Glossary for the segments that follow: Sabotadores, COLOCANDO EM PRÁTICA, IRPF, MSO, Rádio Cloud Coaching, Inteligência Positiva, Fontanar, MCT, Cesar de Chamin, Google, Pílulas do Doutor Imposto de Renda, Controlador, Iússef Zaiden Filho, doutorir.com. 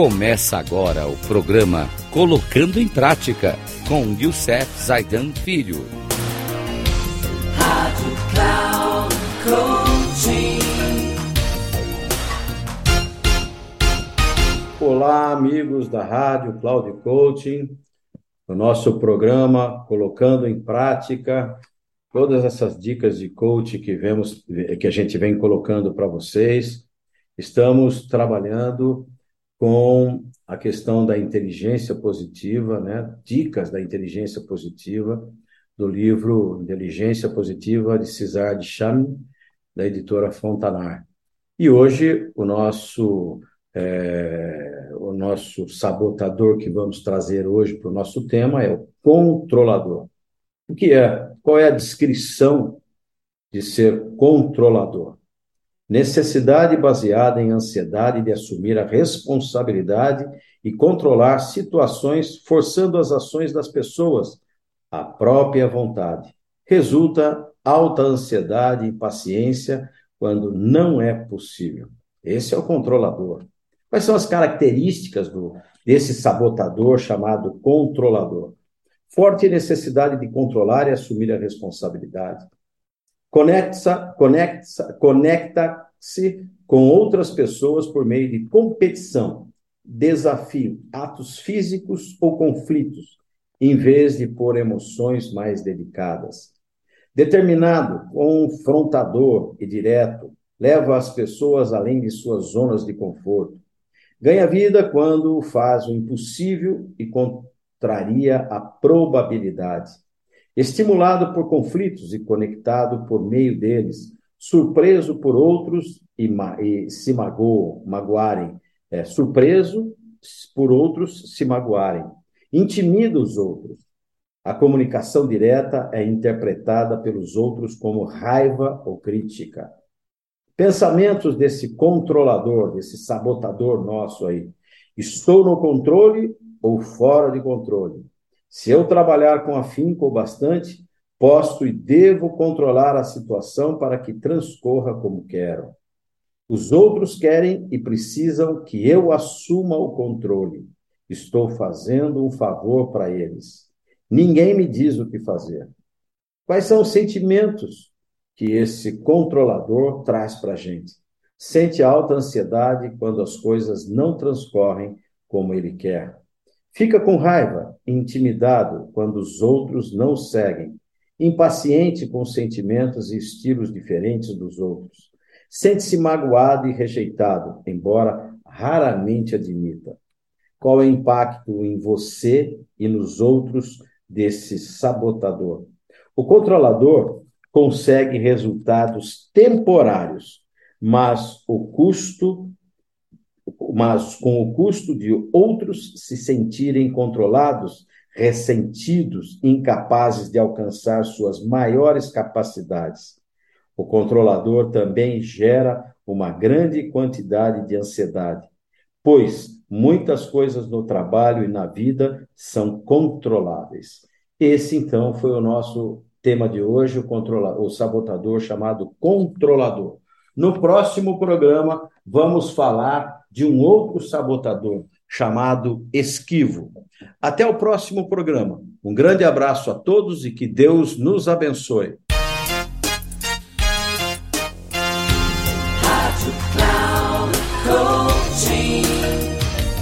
Começa agora o programa Colocando em Prática, com Iússef Zaiden Filho. Rádio Cloud Coaching. Olá, amigos da Rádio Cloud Coaching, no nosso programa Colocando em Prática, todas essas dicas de coaching que a gente vem colocando para vocês. Estamos trabalhando com a questão da inteligência positiva, né? Dicas da inteligência positiva, do livro Inteligência Positiva, de Cesar de Chamin, da editora Fontanar. E hoje o nosso sabotador que vamos trazer hoje para o nosso tema é o controlador. O que é? Qual é a descrição de ser controlador? Necessidade baseada em ansiedade de assumir a responsabilidade e controlar situações, forçando as ações das pessoas à própria vontade. Resulta alta ansiedade e impaciência quando não é possível. Esse é o controlador. Quais são as características desse sabotador chamado controlador? Forte necessidade de controlar e assumir a responsabilidade. Conecta-se com outras pessoas por meio de competição, desafio, atos físicos ou conflitos, em vez de por emoções mais delicadas. Determinado, confrontador e direto, leva as pessoas além de suas zonas de conforto. Ganha vida quando faz o impossível e contraria a probabilidade. Estimulado por conflitos e conectado por meio deles, surpreso por outros surpreso por outros se magoarem, intimida os outros. A comunicação direta é interpretada pelos outros como raiva ou crítica. Pensamentos desse controlador, desse sabotador nosso aí. Estou no controle ou fora de controle? Se eu trabalhar com afinco ou bastante, posso e devo controlar a situação para que transcorra como quero. Os outros querem e precisam que eu assuma o controle. Estou fazendo um favor para eles. Ninguém me diz o que fazer. Quais são os sentimentos que esse controlador traz para a gente? Sente alta ansiedade quando as coisas não transcorrem como ele quer. Fica com raiva, intimidado, quando os outros não seguem. Impaciente com sentimentos e estilos diferentes dos outros. Sente-se magoado e rejeitado, embora raramente admita. Qual é o impacto em você e nos outros desse sabotador? O controlador consegue resultados temporários, mas com o custo de outros se sentirem controlados, ressentidos, incapazes de alcançar suas maiores capacidades. O controlador também gera uma grande quantidade de ansiedade, pois muitas coisas no trabalho e na vida são controláveis. Esse, então, foi o nosso tema de hoje, o sabotador chamado controlador. No próximo programa, vamos falar de um outro sabotador, chamado esquivo. Até o próximo programa. Um grande abraço a todos e que Deus nos abençoe.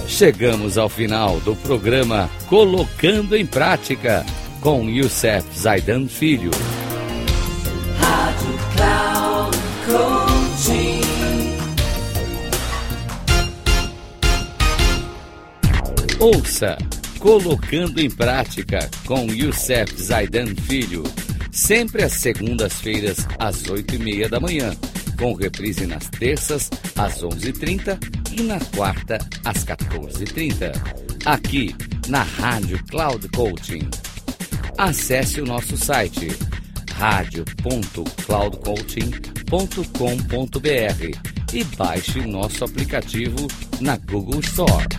Chegamos ao final do programa Colocando em Prática, com Iússef Zaiden Filho. Ouça Colocando em Prática com Iússef Zaiden Filho, sempre às segundas-feiras, às 8h30 da manhã, com reprise nas terças, às 11h30 e na quarta, às 14h30, aqui na Rádio Cloud Coaching. Acesse o nosso site radio.cloudcoaching.com.br e baixe nosso aplicativo na Google Store.